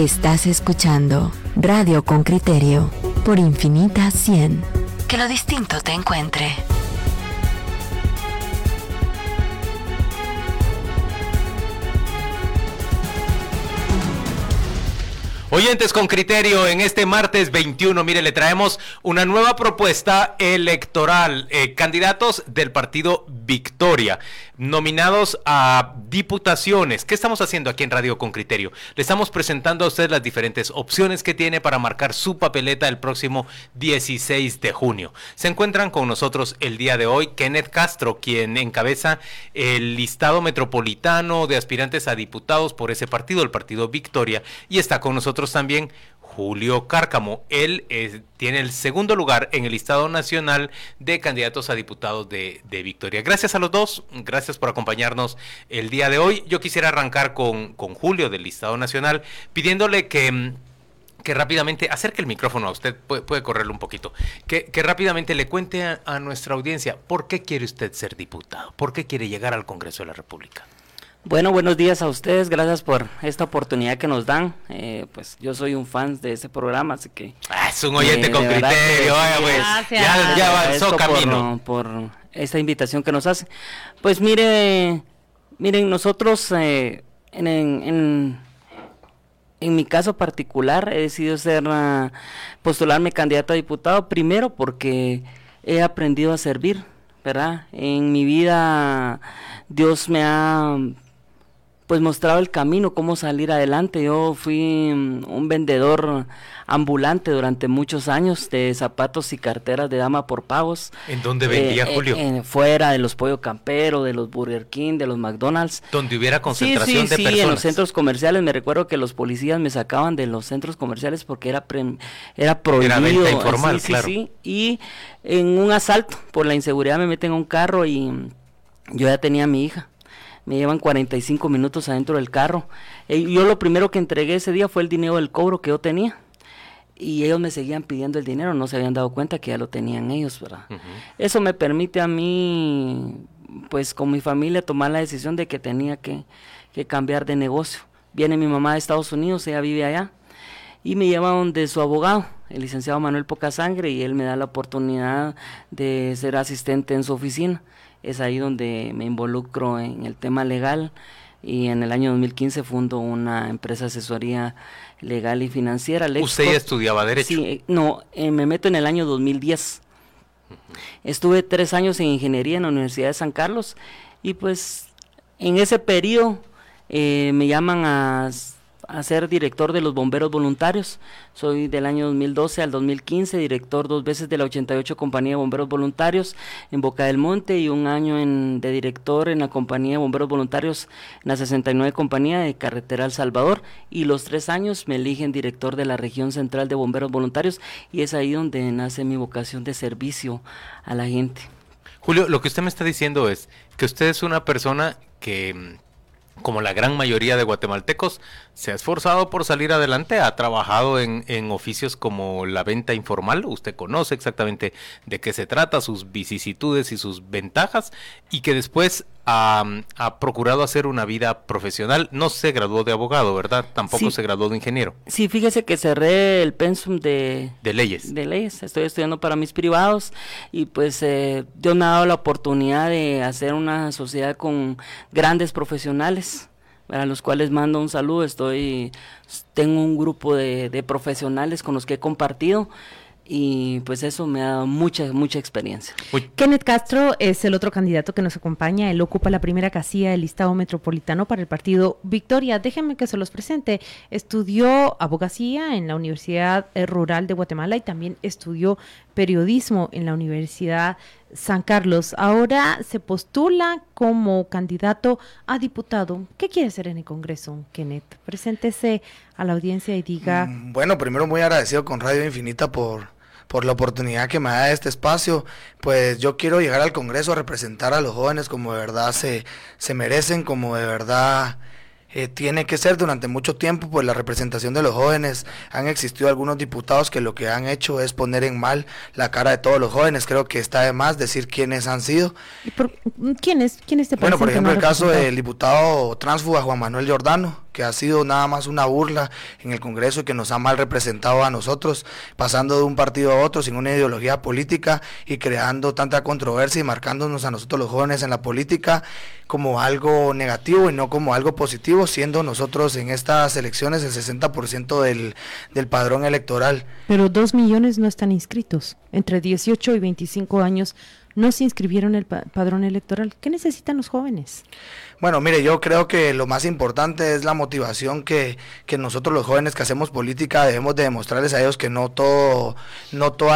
Estás escuchando Radio Con Criterio por Infinita 100. Que lo distinto te encuentre. Oyentes con criterio, en este martes 21, mire, le traemos una nueva propuesta electoral. Candidatos del partido Victoria, nominados a diputaciones. ¿Qué estamos haciendo aquí en Radio Con Criterio? Le estamos presentando a usted las diferentes opciones que tiene para marcar su papeleta el próximo 16 de junio. Se encuentran con nosotros el día de hoy Kenneth Castro, quien encabeza el listado metropolitano de aspirantes a diputados por ese partido, el partido Victoria, y está con nosotros también Julio Cárcamo. Él tiene el segundo lugar en el listado nacional de candidatos a diputados de Victoria. Gracias a los dos, gracias por acompañarnos el día de hoy. Yo quisiera arrancar con Julio del listado nacional, pidiéndole que rápidamente acerque el micrófono a usted, puede correrlo un poquito, que rápidamente le cuente a nuestra audiencia por qué quiere usted ser diputado, por qué quiere llegar al Congreso de la República. Bueno, buenos días a ustedes, gracias por esta oportunidad que nos dan, pues yo soy un fan de ese programa, así que... Ah, es un oyente con criterio, vaya pues, gracias. Ya avanzó camino. Por esta invitación que nos hace. Pues miren, nosotros en mi caso particular he decidido postularme candidato a diputado, primero porque he aprendido a servir, ¿verdad? En mi vida Dios me ha... pues mostraba el camino, cómo salir adelante. Yo fui un vendedor ambulante durante muchos años de zapatos y carteras de dama por pagos. ¿En dónde vendía, Julio? Fuera de los Pollo Campero, de los Burger King, de los McDonald's. ¿Donde hubiera concentración de personas? Sí, en los centros comerciales. Me recuerdo que los policías me sacaban de los centros comerciales porque era prohibido. Era venta informal, claro. Sí. Y en un asalto por la inseguridad me meten a un carro y yo ya tenía a mi hija. Me llevan 45 minutos adentro del carro. Yo lo primero que entregué ese día fue el dinero del cobro que yo tenía. Y ellos me seguían pidiendo el dinero, no se habían dado cuenta que ya lo tenían ellos, ¿verdad? Uh-huh. Eso me permite a mí, pues con mi familia, tomar la decisión de que tenía que cambiar de negocio. Viene mi mamá de Estados Unidos, ella vive allá. Y me lleva donde su abogado, el licenciado Manuel Pocasangre, y él me da la oportunidad de ser asistente en su oficina. Es ahí donde me involucro en el tema legal y en el año 2015 fundo una empresa de asesoría legal y financiera, Lexco. ¿Usted ya estudiaba Derecho? Sí, me meto en el año 2010. Uh-huh. Estuve 3 años en Ingeniería en la Universidad de San Carlos y pues en ese periodo me llaman a ser director de los bomberos voluntarios. Soy del año 2012 al 2015, director 2 veces de la 88 Compañía de Bomberos Voluntarios en Boca del Monte y 1 año de director en la Compañía de Bomberos Voluntarios en la 69 Compañía de Carretera El Salvador, y los 3 años me eligen director de la Región Central de Bomberos Voluntarios, y es ahí donde nace mi vocación de servicio a la gente. Julio, lo que usted me está diciendo es que usted es una persona que... como la gran mayoría de guatemaltecos, se ha esforzado por salir adelante, ha trabajado en oficios como la venta informal, usted conoce exactamente de qué se trata, sus vicisitudes y sus ventajas, y que después ha procurado hacer una vida profesional. No se graduó de abogado, ¿verdad? Tampoco sí, se graduó de ingeniero. Sí, fíjese que cerré el pensum de leyes. De leyes, estoy estudiando para mis privados y pues Dios me ha dado la oportunidad de hacer una sociedad con grandes profesionales, a los cuales mando un saludo. Tengo un grupo de profesionales con los que he compartido. Y pues eso me ha dado mucha experiencia. Uy. Kenneth Castro es el otro candidato que nos acompaña. Él ocupa la primera casilla del listado metropolitano para el partido Victoria. Déjenme que se los presente. Estudió abogacía en la Universidad Rural de Guatemala y también estudió periodismo en la Universidad San Carlos. Ahora se postula como candidato a diputado. ¿Qué quiere hacer en el Congreso, Kenneth? Preséntese a la audiencia y diga... Bueno, primero muy agradecido con Radio Infinita por la oportunidad que me da este espacio. Pues yo quiero llegar al Congreso a representar a los jóvenes como de verdad se merecen, como de verdad tiene que ser. Durante mucho tiempo, pues la representación de los jóvenes, han existido algunos diputados que lo que han hecho es poner en mal la cara de todos los jóvenes. Creo que está de más decir quiénes han sido. ¿Quiénes te parecen? Bueno, por ejemplo, el caso del diputado tránsfuga Juan Manuel Jordano. que ha sido nada más una burla en el Congreso y que nos ha mal representado a nosotros, pasando de un partido a otro sin una ideología política y creando tanta controversia y marcándonos a nosotros los jóvenes en la política como algo negativo y no como algo positivo, siendo nosotros en estas elecciones el 60% del padrón electoral. Pero 2 millones no están inscritos, entre 18 y 25 años no se inscribieron en el padrón electoral. ¿Qué necesitan los jóvenes? Bueno, mire, yo creo que lo más importante es la motivación que nosotros los jóvenes que hacemos política debemos de demostrarles a ellos que no toda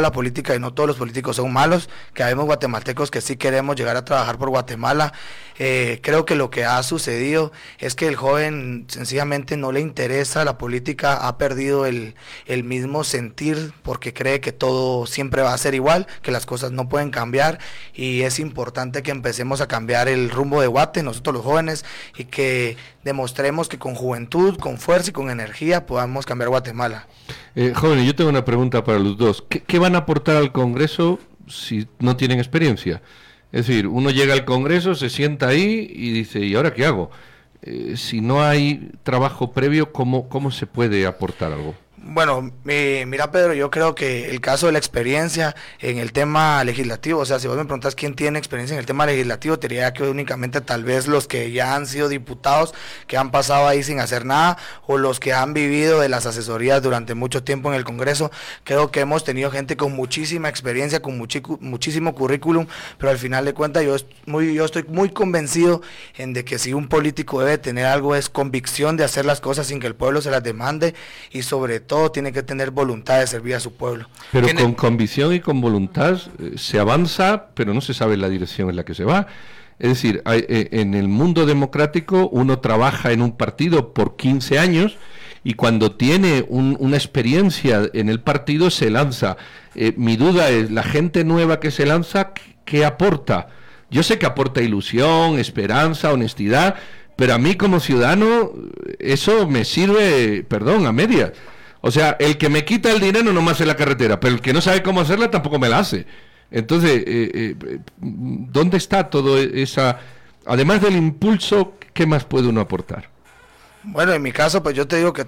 la política y no todos los políticos son malos, que habemos guatemaltecos que sí queremos llegar a trabajar por Guatemala. Creo que lo que ha sucedido es que el joven sencillamente no le interesa la política, ha perdido el mismo sentir porque cree que todo siempre va a ser igual, que las cosas no pueden cambiar, y es importante que empecemos a cambiar el rumbo de Guate, nosotros los jóvenes, y que demostremos que con juventud, con fuerza y con energía podamos cambiar Guatemala. Jóvenes, yo tengo una pregunta para los dos. ¿Qué van a aportar al Congreso si no tienen experiencia? Es decir, uno llega al Congreso, se sienta ahí y dice, ¿y ahora qué hago? Si no hay trabajo previo, ¿cómo se puede aportar algo? Bueno, mira, Pedro, yo creo que el caso de la experiencia en el tema legislativo, o sea, si vos me preguntas quién tiene experiencia en el tema legislativo, te diría que únicamente tal vez los que ya han sido diputados, que han pasado ahí sin hacer nada, o los que han vivido de las asesorías durante mucho tiempo en el Congreso. Creo que hemos tenido gente con muchísima experiencia, con muchísimo currículum, pero al final de cuentas yo estoy muy convencido en de que si un político debe tener algo es convicción de hacer las cosas sin que el pueblo se las demande, y sobre todo tiene que tener voluntad de servir a su pueblo. Pero con convicción y con voluntad se avanza, pero no se sabe la dirección en la que se va. Es decir, en el mundo democrático uno trabaja en un partido por 15 años y cuando tiene una experiencia en el partido se lanza. Mi duda es, la gente nueva que se lanza, ¿qué aporta? Yo sé que aporta ilusión, esperanza, honestidad, pero a mí como ciudadano eso me sirve, perdón, a medias. O sea, el que me quita el dinero no me hace la carretera, pero el que no sabe cómo hacerla tampoco me la hace. Entonces, ¿dónde está todo esa...? Además del impulso, ¿qué más puede uno aportar? Bueno, en mi caso, pues yo te digo que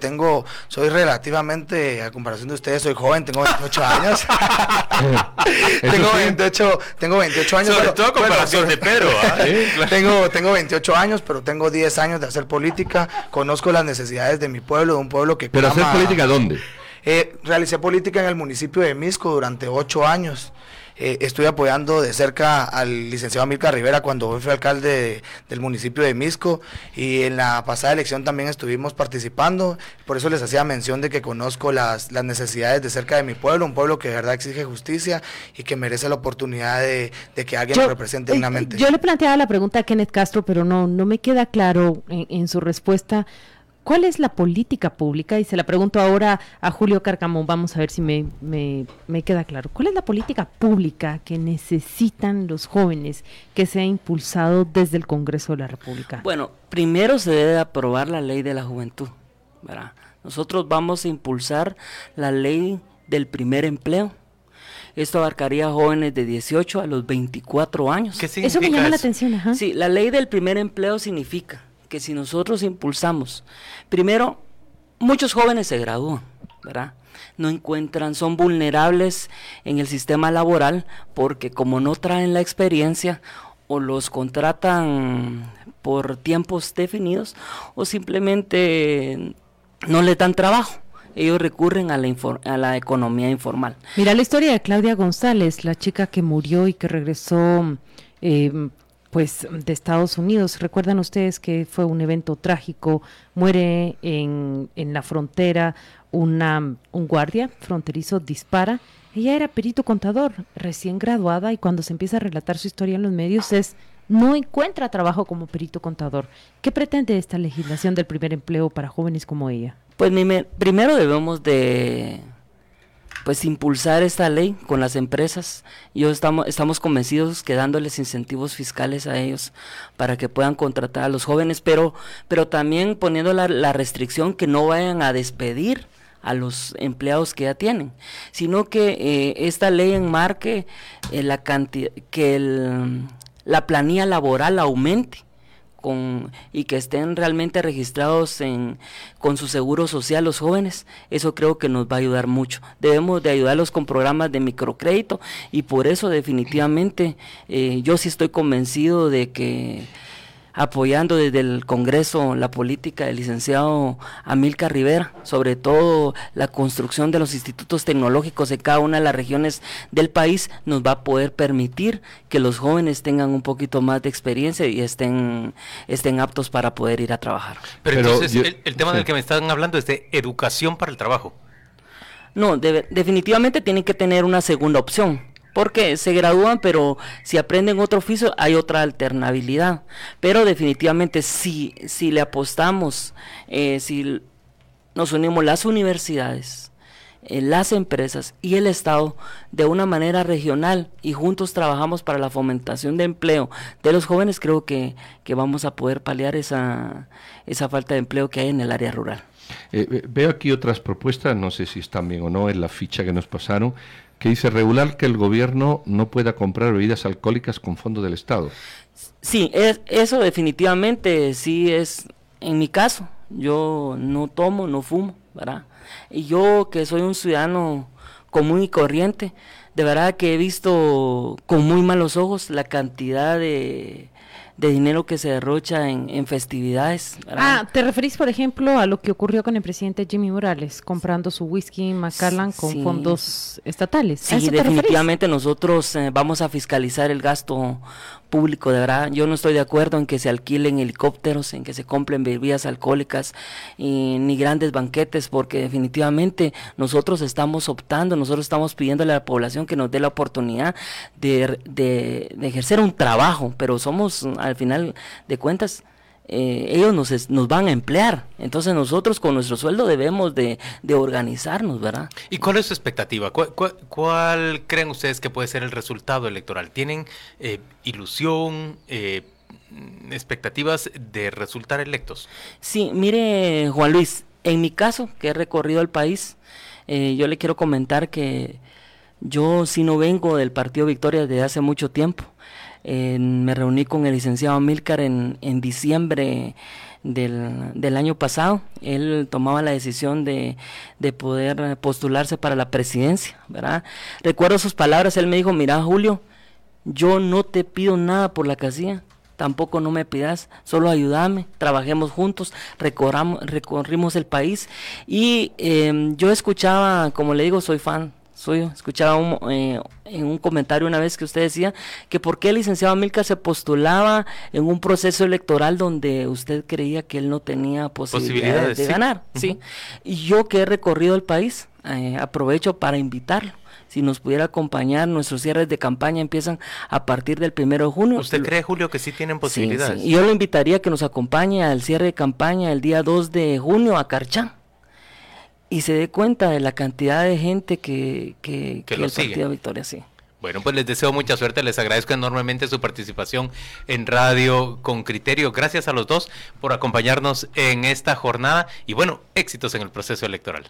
soy relativamente, a comparación de ustedes, soy joven, tengo 28 años. Tengo 28 años. Sobre todo comparación de Pedro. Tengo 28 años, pero tengo 10 años de hacer política, conozco las necesidades de mi pueblo, de un pueblo que... ¿Pero hacer política dónde? Realicé política en el municipio de Mixco durante 8 años. Estuve apoyando de cerca al licenciado Amílcar Rivera cuando fue alcalde del municipio de Mixco, y en la pasada elección también estuvimos participando, por eso les hacía mención de que conozco las necesidades de cerca de mi pueblo, un pueblo que de verdad exige justicia y que merece la oportunidad de que alguien lo represente dignamente. Yo le planteaba la pregunta a Kenneth Castro, pero no me queda claro en su respuesta. ¿Cuál es la política pública? Y se la pregunto ahora a Julio Cárcamo, vamos a ver si me queda claro. ¿Cuál es la política pública que necesitan los jóvenes que sea impulsado desde el Congreso de la República? Bueno, primero se debe aprobar la ley de la juventud, ¿verdad? Nosotros vamos a impulsar la ley del primer empleo. Esto abarcaría a jóvenes de 18 a los 24 años. ¿Qué significa eso? Eso me llama la atención. Ajá. Sí, la ley del primer empleo significa que si nosotros impulsamos, primero, muchos jóvenes se gradúan, ¿verdad? No encuentran, son vulnerables en el sistema laboral porque como no traen la experiencia o los contratan por tiempos definidos o simplemente no les dan trabajo. Ellos recurren a la economía informal. Mira la historia de Claudia González, la chica que murió y que regresó pues de Estados Unidos. Recuerdan ustedes que fue un evento trágico, muere en la frontera un guardia fronterizo, dispara. Ella era perito contador, recién graduada, y cuando se empieza a relatar su historia en los medios no encuentra trabajo como perito contador. ¿Qué pretende esta legislación del primer empleo para jóvenes como ella? Pues primero debemos de... pues impulsar esta ley con las empresas. Estamos convencidos que dándoles incentivos fiscales a ellos para que puedan contratar a los jóvenes, pero también poniendo la restricción que no vayan a despedir a los empleados que ya tienen, sino que esta ley enmarque la planilla laboral aumente y que estén realmente registrados con su seguro social los jóvenes, eso creo que nos va a ayudar mucho. Debemos de ayudarlos con programas de microcrédito, y por eso definitivamente yo sí estoy convencido de que apoyando desde el Congreso la política del licenciado Amílcar Rivera, sobre todo la construcción de los institutos tecnológicos en cada una de las regiones del país, nos va a poder permitir que los jóvenes tengan un poquito más de experiencia y estén aptos para poder ir a trabajar. Pero entonces yo, el tema del que me están hablando es de educación para el trabajo. No, definitivamente tienen que tener una segunda opción, porque se gradúan, pero si aprenden otro oficio hay otra alternabilidad. Pero definitivamente si le apostamos, si nos unimos las universidades, las empresas y el Estado de una manera regional y juntos trabajamos para la fomentación de empleo de los jóvenes, creo que vamos a poder paliar esa falta de empleo que hay en el área rural. Veo aquí otras propuestas, no sé si están bien o no, en la ficha que nos pasaron, que dice regular que el gobierno no pueda comprar bebidas alcohólicas con fondos del Estado. Sí, eso definitivamente sí es, en mi caso, yo no tomo, no fumo, ¿verdad? Y yo que soy un ciudadano común y corriente, de verdad que he visto con muy malos ojos la cantidad de dinero que se derrocha en festividades, ¿verdad? Ah, ¿te referís, por ejemplo, a lo que ocurrió con el presidente Jimmy Morales, comprando su whisky Macallan con fondos estatales? Sí, definitivamente nosotros vamos a fiscalizar el gasto público, de verdad. Yo no estoy de acuerdo en que se alquilen helicópteros, en que se compren bebidas alcohólicas, ni grandes banquetes, porque definitivamente nosotros estamos optando, nosotros estamos pidiéndole a la población que nos dé la oportunidad de ejercer un trabajo, pero somos, al final de cuentas, ellos nos van a emplear, entonces nosotros con nuestro sueldo debemos de organizarnos, ¿verdad? ¿Y cuál es su expectativa? ¿Cuál creen ustedes que puede ser el resultado electoral? ¿Tienen ilusión, expectativas de resultar electos? Sí, mire, Juan Luis, en mi caso, que he recorrido el país, yo le quiero comentar que yo sí no vengo del partido Victoria desde hace mucho tiempo. Me reuní con el licenciado Amílcar en diciembre del año pasado. Él tomaba la decisión de poder postularse para la presidencia, ¿verdad? Recuerdo sus palabras, él me dijo: mira, Julio, yo no te pido nada por la casilla, tampoco no me pidas, solo ayúdame, trabajemos juntos, recorrimos el país. Y yo escuchaba, como le digo, soy fan suyo. Escuchaba en un comentario una vez que usted decía que por qué el licenciado Amílcar se postulaba en un proceso electoral donde usted creía que él no tenía posibilidades de ganar. Sí. Y yo que he recorrido el país, aprovecho para invitarlo. Si nos pudiera acompañar, nuestros cierres de campaña empiezan a partir del 1 de junio. ¿Usted cree, Julio, que sí tienen posibilidades? Sí. Y yo le invitaría que nos acompañe al cierre de campaña el día 2 de junio a Carchán, y se dé cuenta de la cantidad de gente que el partido Victoria sí. Bueno, pues les deseo mucha suerte, les agradezco enormemente su participación en Radio Con Criterio. Gracias a los dos por acompañarnos en esta jornada y bueno, éxitos en el proceso electoral.